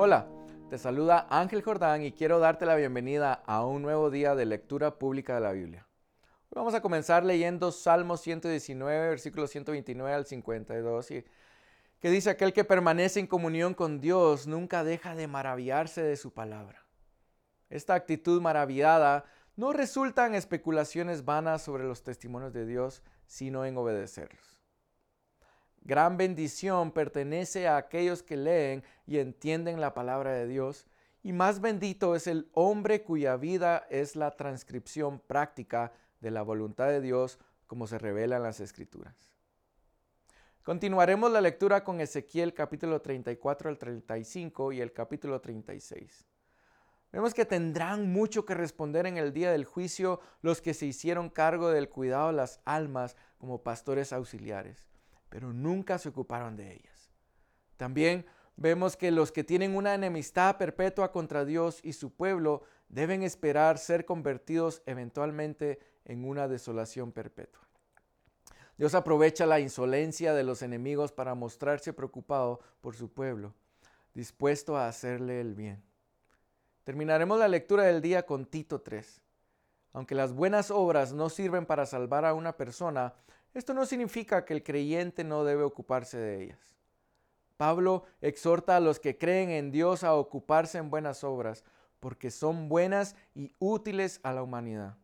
Hola, te saluda Ángel Jordán y quiero darte la bienvenida a un nuevo día de lectura pública de la Biblia. Hoy vamos a comenzar leyendo Salmos 119, versículos 129 al 52, que dice: aquel que permanece en comunión con Dios nunca deja de maravillarse de su palabra. Esta actitud maravillada no resulta en especulaciones vanas sobre los testimonios de Dios, sino en obedecerlos. Gran bendición pertenece a aquellos que leen y entienden la palabra de Dios, y más bendito es el hombre cuya vida es la transcripción práctica de la voluntad de Dios, como se revela en las Escrituras. Continuaremos la lectura con Ezequiel capítulo 34 al 35 y el capítulo 36. Vemos que tendrán mucho que responder en el día del juicio los que se hicieron cargo del cuidado de las almas como pastores auxiliares, pero nunca se ocuparon de ellas. También vemos que los que tienen una enemistad perpetua contra Dios y su pueblo deben esperar ser convertidos eventualmente en una desolación perpetua. Dios aprovecha la insolencia de los enemigos para mostrarse preocupado por su pueblo, dispuesto a hacerle el bien. Terminaremos la lectura del día con Tito 3. Aunque las buenas obras no sirven para salvar a una persona, esto no significa que el creyente no debe ocuparse de ellas. Pablo exhorta a los que creen en Dios a ocuparse en buenas obras, porque son buenas y útiles a la humanidad.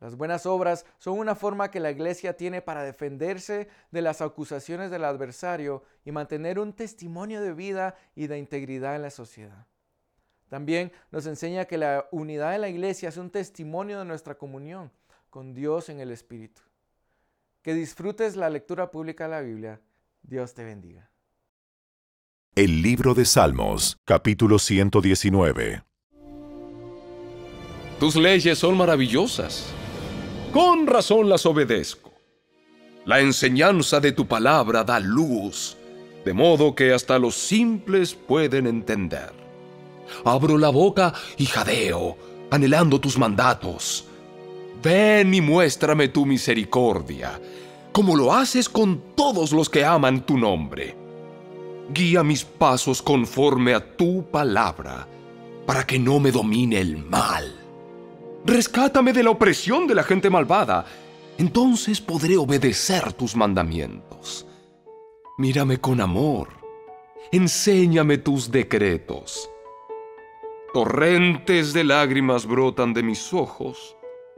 Las buenas obras son una forma que la iglesia tiene para defenderse de las acusaciones del adversario y mantener un testimonio de vida y de integridad en la sociedad. También nos enseña que la unidad de la iglesia es un testimonio de nuestra comunión con Dios en el Espíritu. Que disfrutes la lectura pública de la Biblia. Dios te bendiga. El libro de Salmos, capítulo 119. Tus leyes son maravillosas. Con razón las obedezco. La enseñanza de tu palabra da luz, de modo que hasta los simples pueden entender. Abro la boca y jadeo, anhelando tus mandatos. Ven y muéstrame tu misericordia, como lo haces con todos los que aman tu nombre. Guía mis pasos conforme a tu palabra, para que no me domine el mal. Rescátame de la opresión de la gente malvada, entonces podré obedecer tus mandamientos. Mírame con amor, enséñame tus decretos. Torrentes de lágrimas brotan de mis ojos,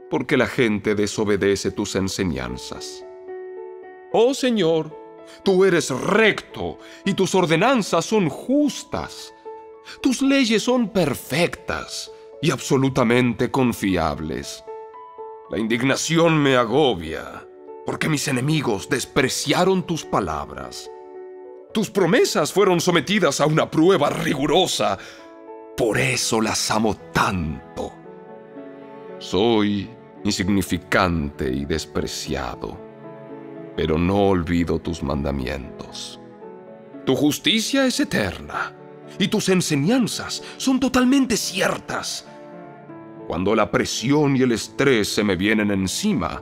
porque la gente desobedece tus enseñanzas. Oh Señor, tú eres recto y tus ordenanzas son justas. Tus leyes son perfectas y absolutamente confiables. La indignación me agobia, porque mis enemigos despreciaron tus palabras. Tus promesas fueron sometidas a una prueba rigurosa, por eso las amo tanto. Soy insignificante y despreciado, pero no olvido tus mandamientos. Tu justicia es eterna y tus enseñanzas son totalmente ciertas. Cuando la presión y el estrés se me vienen encima,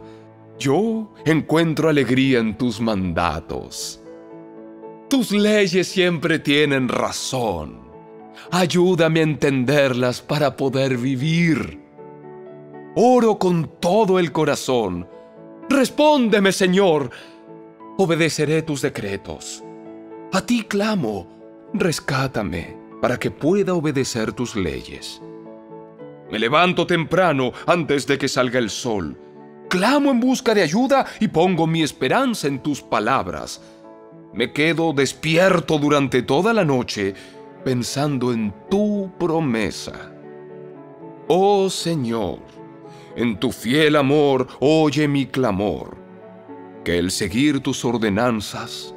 yo encuentro alegría en tus mandatos. Tus leyes siempre tienen razón. Ayúdame a entenderlas para poder vivir. Oro con todo el corazón. Respóndeme, Señor. Obedeceré tus decretos. A ti clamo. Rescátame para que pueda obedecer tus leyes. Me levanto temprano antes de que salga el sol. Clamo en busca de ayuda y pongo mi esperanza en tus palabras. Me quedo despierto durante toda la noche pensando en tu promesa. Oh Señor, en tu fiel amor oye mi clamor, que el seguir tus ordenanzas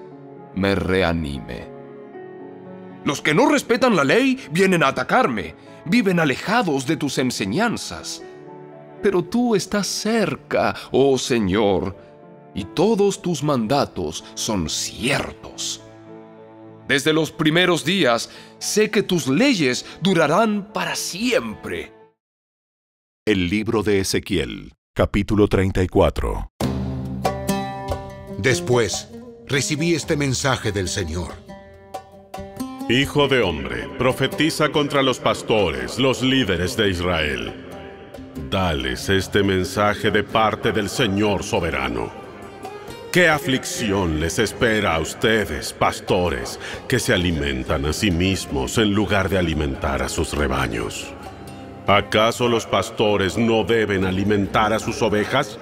me reanime. Los que no respetan la ley vienen a atacarme, viven alejados de tus enseñanzas. Pero tú estás cerca, oh Señor, y todos tus mandatos son ciertos. Desde los primeros días sé que tus leyes durarán para siempre. El libro de Ezequiel, capítulo 34. Después recibí este mensaje del Señor. Hijo de hombre, profetiza contra los pastores, los líderes de Israel. Dales este mensaje de parte del Señor soberano. ¿Qué aflicción les espera a ustedes, pastores, que se alimentan a sí mismos en lugar de alimentar a sus rebaños? ¿Acaso los pastores no deben alimentar a sus ovejas?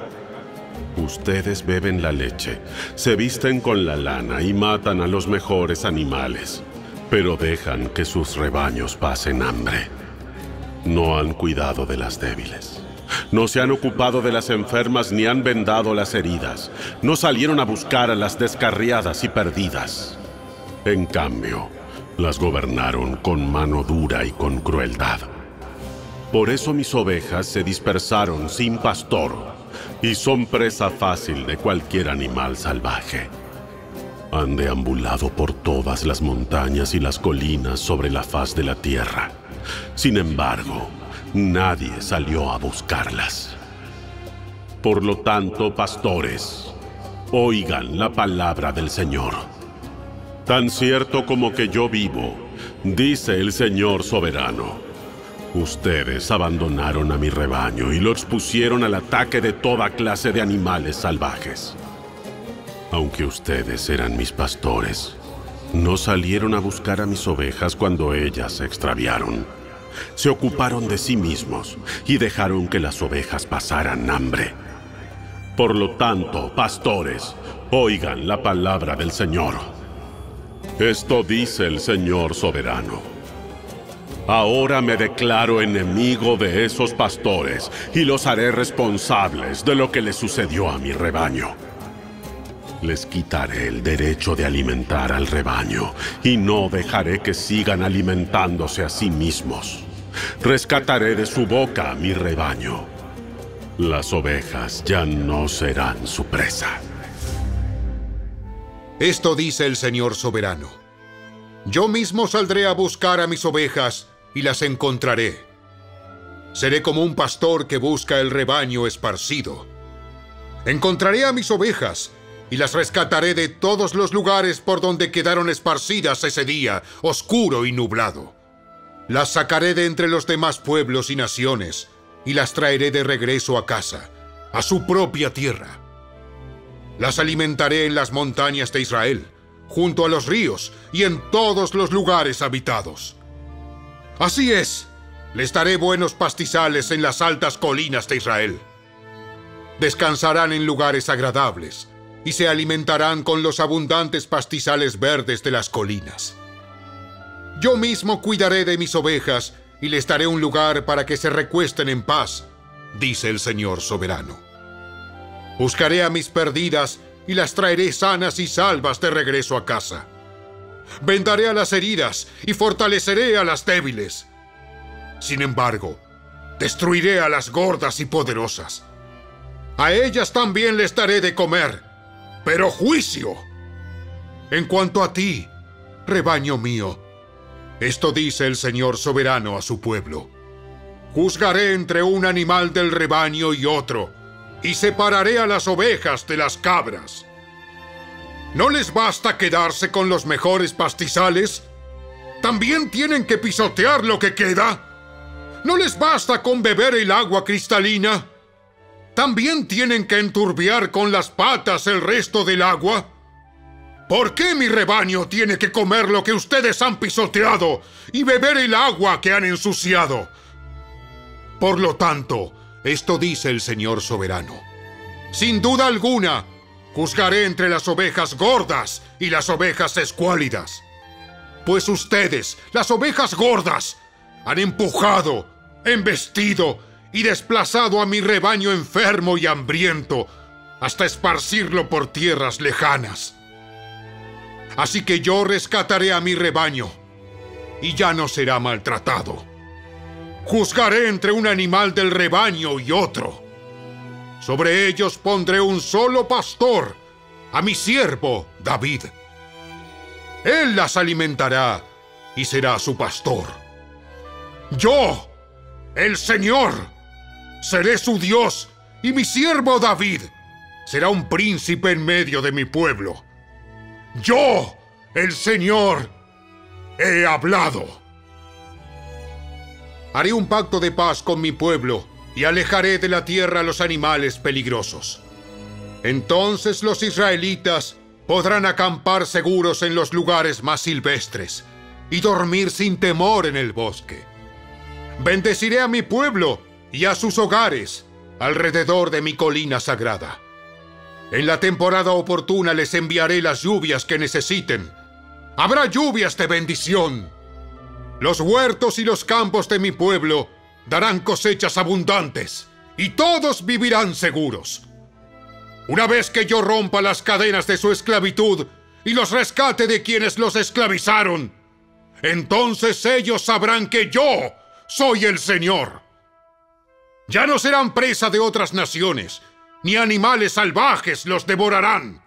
Ustedes beben la leche, se visten con la lana y matan a los mejores animales, pero dejan que sus rebaños pasen hambre. No han cuidado de las débiles. No se han ocupado de las enfermas ni han vendado las heridas. No salieron a buscar a las descarriadas y perdidas. En cambio, las gobernaron con mano dura y con crueldad. Por eso mis ovejas se dispersaron sin pastor y son presa fácil de cualquier animal salvaje. Han deambulado por todas las montañas y las colinas sobre la faz de la tierra. Sin embargo, nadie salió a buscarlas. Por lo tanto, pastores, oigan la palabra del Señor. Tan cierto como que yo vivo, dice el Señor soberano, ustedes abandonaron a mi rebaño y lo expusieron al ataque de toda clase de animales salvajes. Aunque ustedes eran mis pastores, no salieron a buscar a mis ovejas cuando ellas se extraviaron. Se ocuparon de sí mismos y dejaron que las ovejas pasaran hambre. Por lo tanto, pastores, oigan la palabra del Señor. Esto dice el Señor soberano. Ahora me declaro enemigo de esos pastores y los haré responsables de lo que les sucedió a mi rebaño. Les quitaré el derecho de alimentar al rebaño y no dejaré que sigan alimentándose a sí mismos. Rescataré de su boca a mi rebaño. Las ovejas ya no serán su presa. Esto dice el Señor soberano. Yo mismo saldré a buscar a mis ovejas y las encontraré. Seré como un pastor que busca el rebaño esparcido. Encontraré a mis ovejas y las rescataré de todos los lugares por donde quedaron esparcidas ese día, oscuro y nublado. Las sacaré de entre los demás pueblos y naciones, y las traeré de regreso a casa, a su propia tierra. Las alimentaré en las montañas de Israel, junto a los ríos y en todos los lugares habitados. Así es, les daré buenos pastizales en las altas colinas de Israel. Descansarán en lugares agradables, y se alimentarán con los abundantes pastizales verdes de las colinas. Yo mismo cuidaré de mis ovejas y les daré un lugar para que se recuesten en paz, dice el Señor soberano. Buscaré a mis perdidas y las traeré sanas y salvas de regreso a casa. Vendaré a las heridas y fortaleceré a las débiles. Sin embargo, destruiré a las gordas y poderosas. A ellas también les daré de comer, pero juicio. En cuanto a ti, rebaño mío, esto dice el Señor soberano a su pueblo. Juzgaré entre un animal del rebaño y otro, y separaré a las ovejas de las cabras. ¿No les basta quedarse con los mejores pastizales? ¿También tienen que pisotear lo que queda? ¿No les basta con beber el agua cristalina? ¿También tienen que enturbiar con las patas el resto del agua? ¿Por qué mi rebaño tiene que comer lo que ustedes han pisoteado y beber el agua que han ensuciado? Por lo tanto, esto dice el Señor soberano. Sin duda alguna, juzgaré entre las ovejas gordas y las ovejas escuálidas. Pues ustedes, las ovejas gordas, han empujado, embestido y desplazado a mi rebaño enfermo y hambriento, hasta esparcirlo por tierras lejanas. Así que yo rescataré a mi rebaño, y ya no será maltratado. Juzgaré entre un animal del rebaño y otro. Sobre ellos pondré un solo pastor, a mi siervo David. Él las alimentará y será su pastor. Yo, el Señor, seré su Dios, y mi siervo David será un príncipe en medio de mi pueblo. Yo, el Señor, he hablado. Haré un pacto de paz con mi pueblo y alejaré de la tierra los animales peligrosos. Entonces los israelitas podrán acampar seguros en los lugares más silvestres y dormir sin temor en el bosque. Bendeciré a mi pueblo y a sus hogares alrededor de mi colina sagrada. En la temporada oportuna les enviaré las lluvias que necesiten. Habrá lluvias de bendición. Los huertos y los campos de mi pueblo darán cosechas abundantes y todos vivirán seguros. Una vez que yo rompa las cadenas de su esclavitud y los rescate de quienes los esclavizaron, entonces ellos sabrán que yo soy el Señor. Ya no serán presa de otras naciones, ni animales salvajes los devorarán.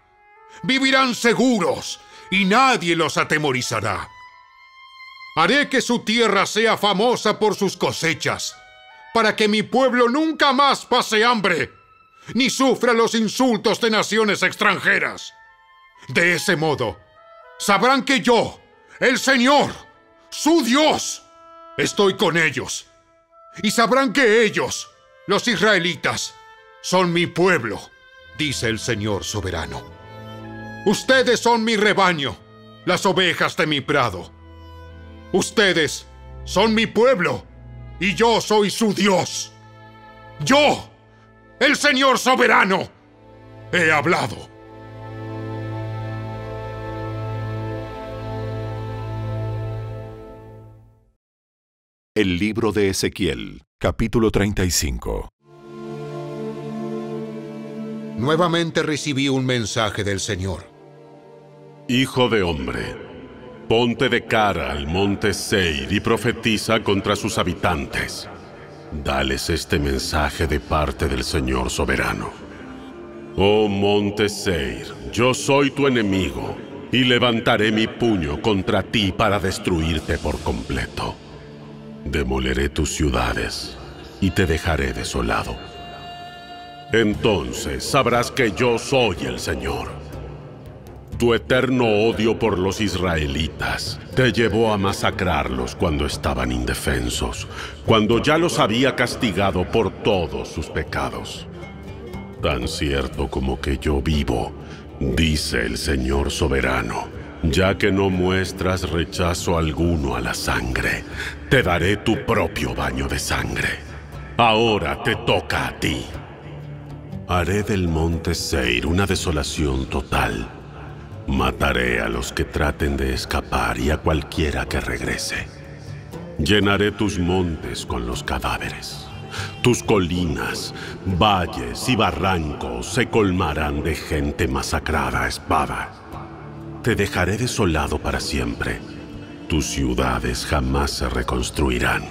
Vivirán seguros y nadie los atemorizará. Haré que su tierra sea famosa por sus cosechas, para que mi pueblo nunca más pase hambre, ni sufra los insultos de naciones extranjeras. De ese modo, sabrán que yo, el Señor, su Dios, estoy con ellos, y sabrán que ellos, los israelitas, son mi pueblo, dice el Señor soberano. Ustedes son mi rebaño, las ovejas de mi prado. Ustedes son mi pueblo, y yo soy su Dios. Yo, el Señor soberano, he hablado. El libro de Ezequiel, capítulo 35. Nuevamente recibí un mensaje del Señor. Hijo de hombre, ponte de cara al monte Seir y profetiza contra sus habitantes. Dales este mensaje de parte del Señor soberano. Oh monte Seir, yo soy tu enemigo y levantaré mi puño contra ti para destruirte por completo. Demoleré tus ciudades y te dejaré desolado. Entonces sabrás que yo soy el Señor. Tu eterno odio por los israelitas te llevó a masacrarlos cuando estaban indefensos, cuando ya los había castigado por todos sus pecados. Tan cierto como que yo vivo, dice el Señor soberano, ya que no muestras rechazo alguno a la sangre, te daré tu propio baño de sangre. Ahora te toca a ti. Haré del monte Seir una desolación total. Mataré a los que traten de escapar y a cualquiera que regrese. Llenaré tus montes con los cadáveres. Tus colinas, valles y barrancos se colmarán de gente masacrada a espada. Te dejaré desolado para siempre. Tus ciudades jamás se reconstruirán.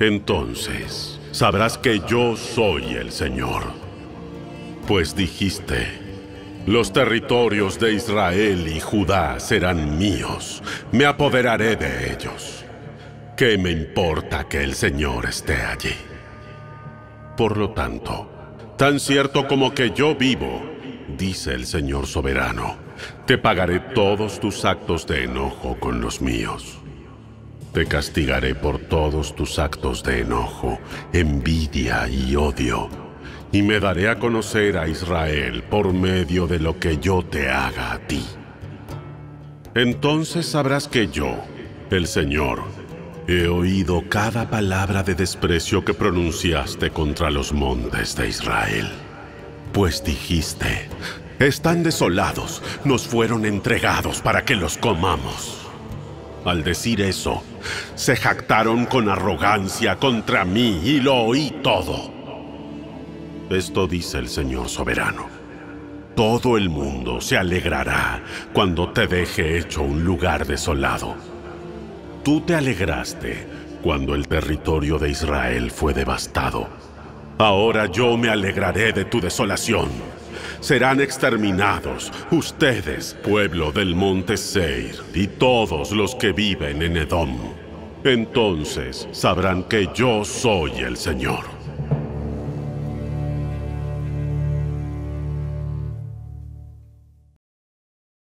Entonces sabrás que yo soy el Señor. Pues dijiste, los territorios de Israel y Judá serán míos, me apoderaré de ellos. ¿Qué me importa que el Señor esté allí? Por lo tanto, tan cierto como que yo vivo, dice el Señor soberano, te pagaré todos tus actos de enojo con los míos. Te castigaré por todos tus actos de enojo, envidia y odio. Y me daré a conocer a Israel por medio de lo que yo te haga a ti. Entonces sabrás que yo, el Señor, he oído cada palabra de desprecio que pronunciaste contra los montes de Israel. Pues dijiste, están desolados, nos fueron entregados para que los comamos. Al decir eso, se jactaron con arrogancia contra mí y lo oí todo. Esto dice el Señor soberano. Todo el mundo se alegrará cuando te deje hecho un lugar desolado. Tú te alegraste cuando el territorio de Israel fue devastado. Ahora yo me alegraré de tu desolación. Serán exterminados ustedes, pueblo del monte Seir, y todos los que viven en Edom. Entonces sabrán que yo soy el Señor.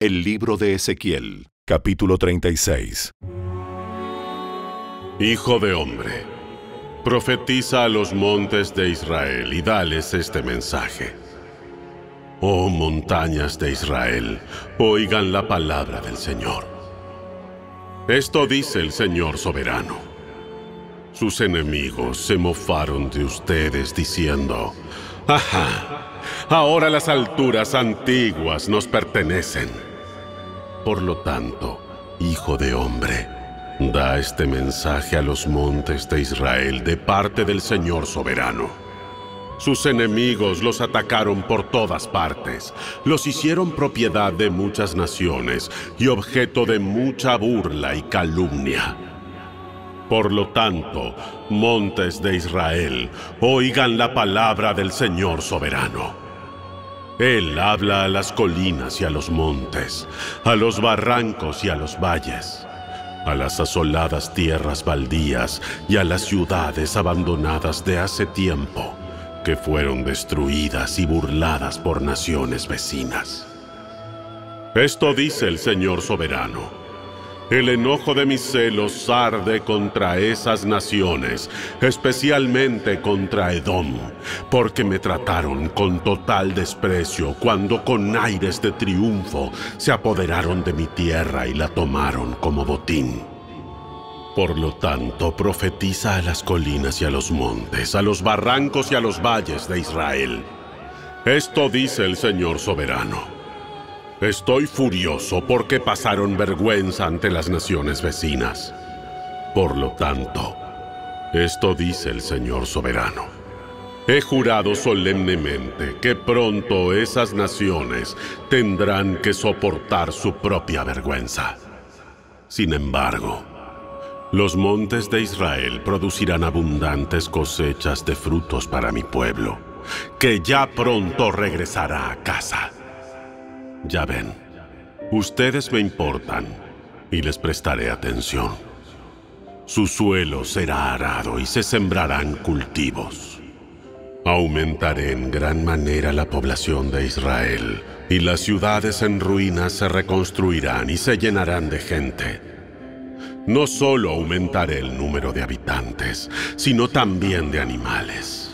El libro de Ezequiel, capítulo 36. Hijo de hombre, profetiza a los montes de Israel y dales este mensaje. Oh montañas de Israel, oigan la palabra del Señor. Esto dice el Señor soberano. Sus enemigos se mofaron de ustedes diciendo, ¡ajá! Ahora las alturas antiguas nos pertenecen. Por lo tanto, hijo de hombre, da este mensaje a los montes de Israel de parte del Señor soberano. Sus enemigos los atacaron por todas partes, los hicieron propiedad de muchas naciones y objeto de mucha burla y calumnia. Por lo tanto, montes de Israel, oigan la palabra del Señor soberano. Él habla a las colinas y a los montes, a los barrancos y a los valles, a las asoladas tierras baldías y a las ciudades abandonadas de hace tiempo, que fueron destruidas y burladas por naciones vecinas. Esto dice el Señor soberano. El enojo de mis celos arde contra esas naciones, especialmente contra Edom, porque me trataron con total desprecio cuando con aires de triunfo se apoderaron de mi tierra y la tomaron como botín. Por lo tanto, profetiza a las colinas y a los montes, a los barrancos y a los valles de Israel. Esto dice el Señor soberano. Estoy furioso porque pasaron vergüenza ante las naciones vecinas. Por lo tanto, esto dice el Señor soberano. He jurado solemnemente que pronto esas naciones tendrán que soportar su propia vergüenza. Sin embargo, los montes de Israel producirán abundantes cosechas de frutos para mi pueblo, que ya pronto regresará a casa. Ya ven, ustedes me importan y les prestaré atención. Su suelo será arado y se sembrarán cultivos. Aumentaré en gran manera la población de Israel, y las ciudades en ruinas se reconstruirán y se llenarán de gente. No solo aumentaré el número de habitantes, sino también de animales.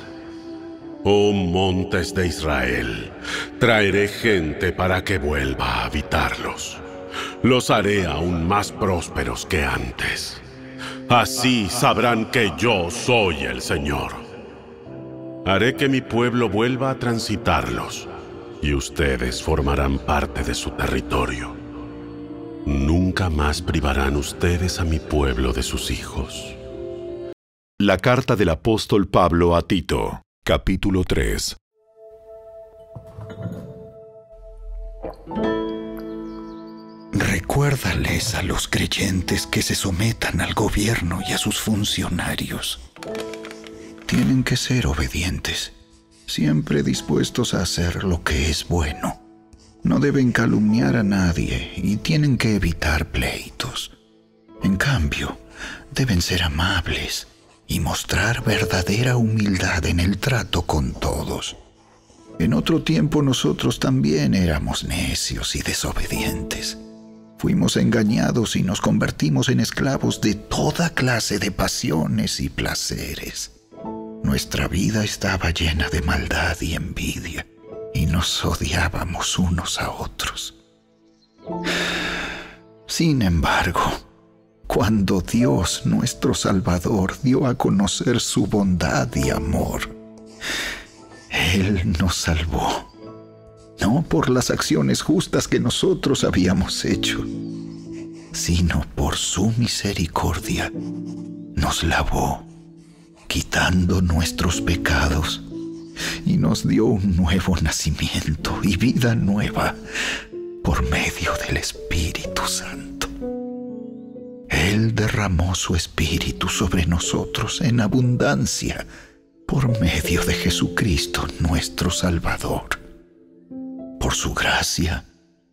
Oh montes de Israel, traeré gente para que vuelva a habitarlos. Los haré aún más prósperos que antes. Así sabrán que yo soy el Señor. Haré que mi pueblo vuelva a transitarlos, y ustedes formarán parte de su territorio. Nunca más privarán ustedes a mi pueblo de sus hijos. La carta del apóstol Pablo a Tito, capítulo 3. Recuérdales a los creyentes que se sometan al gobierno y a sus funcionarios. Tienen que ser obedientes, siempre dispuestos a hacer lo que es bueno. No deben calumniar a nadie y tienen que evitar pleitos. En cambio, deben ser amables y mostrar verdadera humildad en el trato con todos. En otro tiempo nosotros también éramos necios y desobedientes. Fuimos engañados y nos convertimos en esclavos de toda clase de pasiones y placeres. Nuestra vida estaba llena de maldad y envidia, y nos odiábamos unos a otros. Sin embargo, cuando Dios, nuestro Salvador, dio a conocer su bondad y amor, Él nos salvó, no por las acciones justas que nosotros habíamos hecho, sino por su misericordia. Nos lavó, quitando nuestros pecados, y nos dio un nuevo nacimiento y vida nueva por medio del Espíritu Santo. Él derramó su Espíritu sobre nosotros en abundancia por medio de Jesucristo nuestro Salvador. Por su gracia,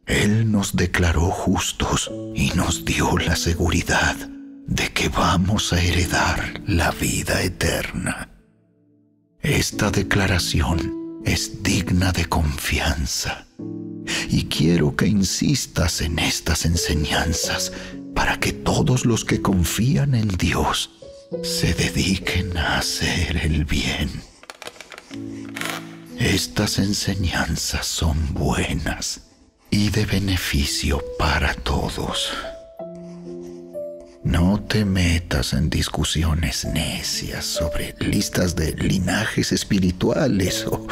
Él nos declaró justos y nos dio la seguridad de que vamos a heredar la vida eterna. Esta declaración es digna de confianza y quiero que insistas en estas enseñanzas para que todos los que confían en Dios se dediquen a hacer el bien. Estas enseñanzas son buenas y de beneficio para todos. No te metas en discusiones necias sobre listas de linajes espirituales o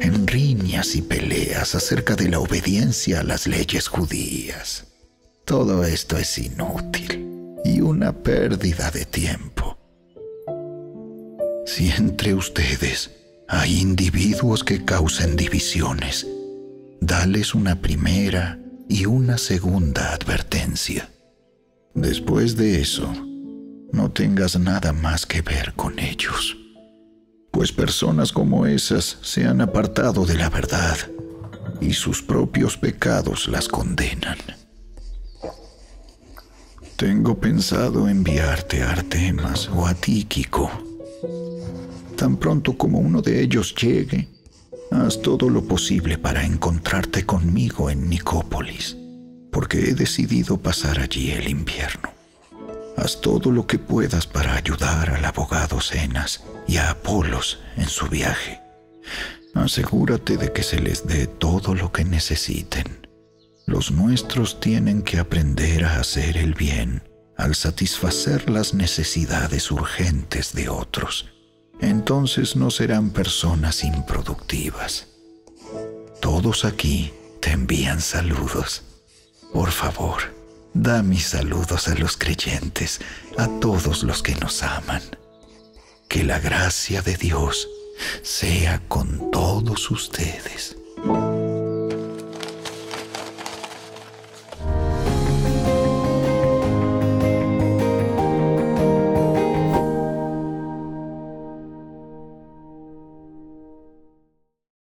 en riñas y peleas acerca de la obediencia a las leyes judías. Todo esto es inútil y una pérdida de tiempo. Si entre ustedes hay individuos que causan divisiones, dales una primera y una segunda advertencia. Después de eso, no tengas nada más que ver con ellos, pues personas como esas se han apartado de la verdad y sus propios pecados las condenan. Tengo pensado enviarte a Artemas o a Tíquico. Tan pronto como uno de ellos llegue, haz todo lo posible para encontrarte conmigo en Nicópolis, porque he decidido pasar allí el invierno. Haz todo lo que puedas para ayudar al abogado Cenas y a Apolos en su viaje. Asegúrate de que se les dé todo lo que necesiten. Los nuestros tienen que aprender a hacer el bien al satisfacer las necesidades urgentes de otros. Entonces no serán personas improductivas. Todos aquí te envían saludos. Por favor, da mis saludos a los creyentes, a todos los que nos aman. Que la gracia de Dios sea con todos ustedes.